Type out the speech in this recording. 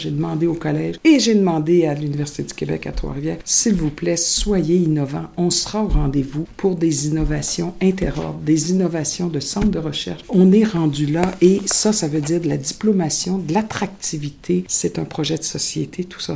J'ai demandé au collège et j'ai demandé à l'Université du Québec à Trois-Rivières, s'il vous plaît, soyez innovants. On sera au rendez-vous pour des innovations interordres, des innovations de centres de recherche. On est rendu là et ça veut dire de la diplomation, de l'attractivité. C'est un projet de société, tout ça.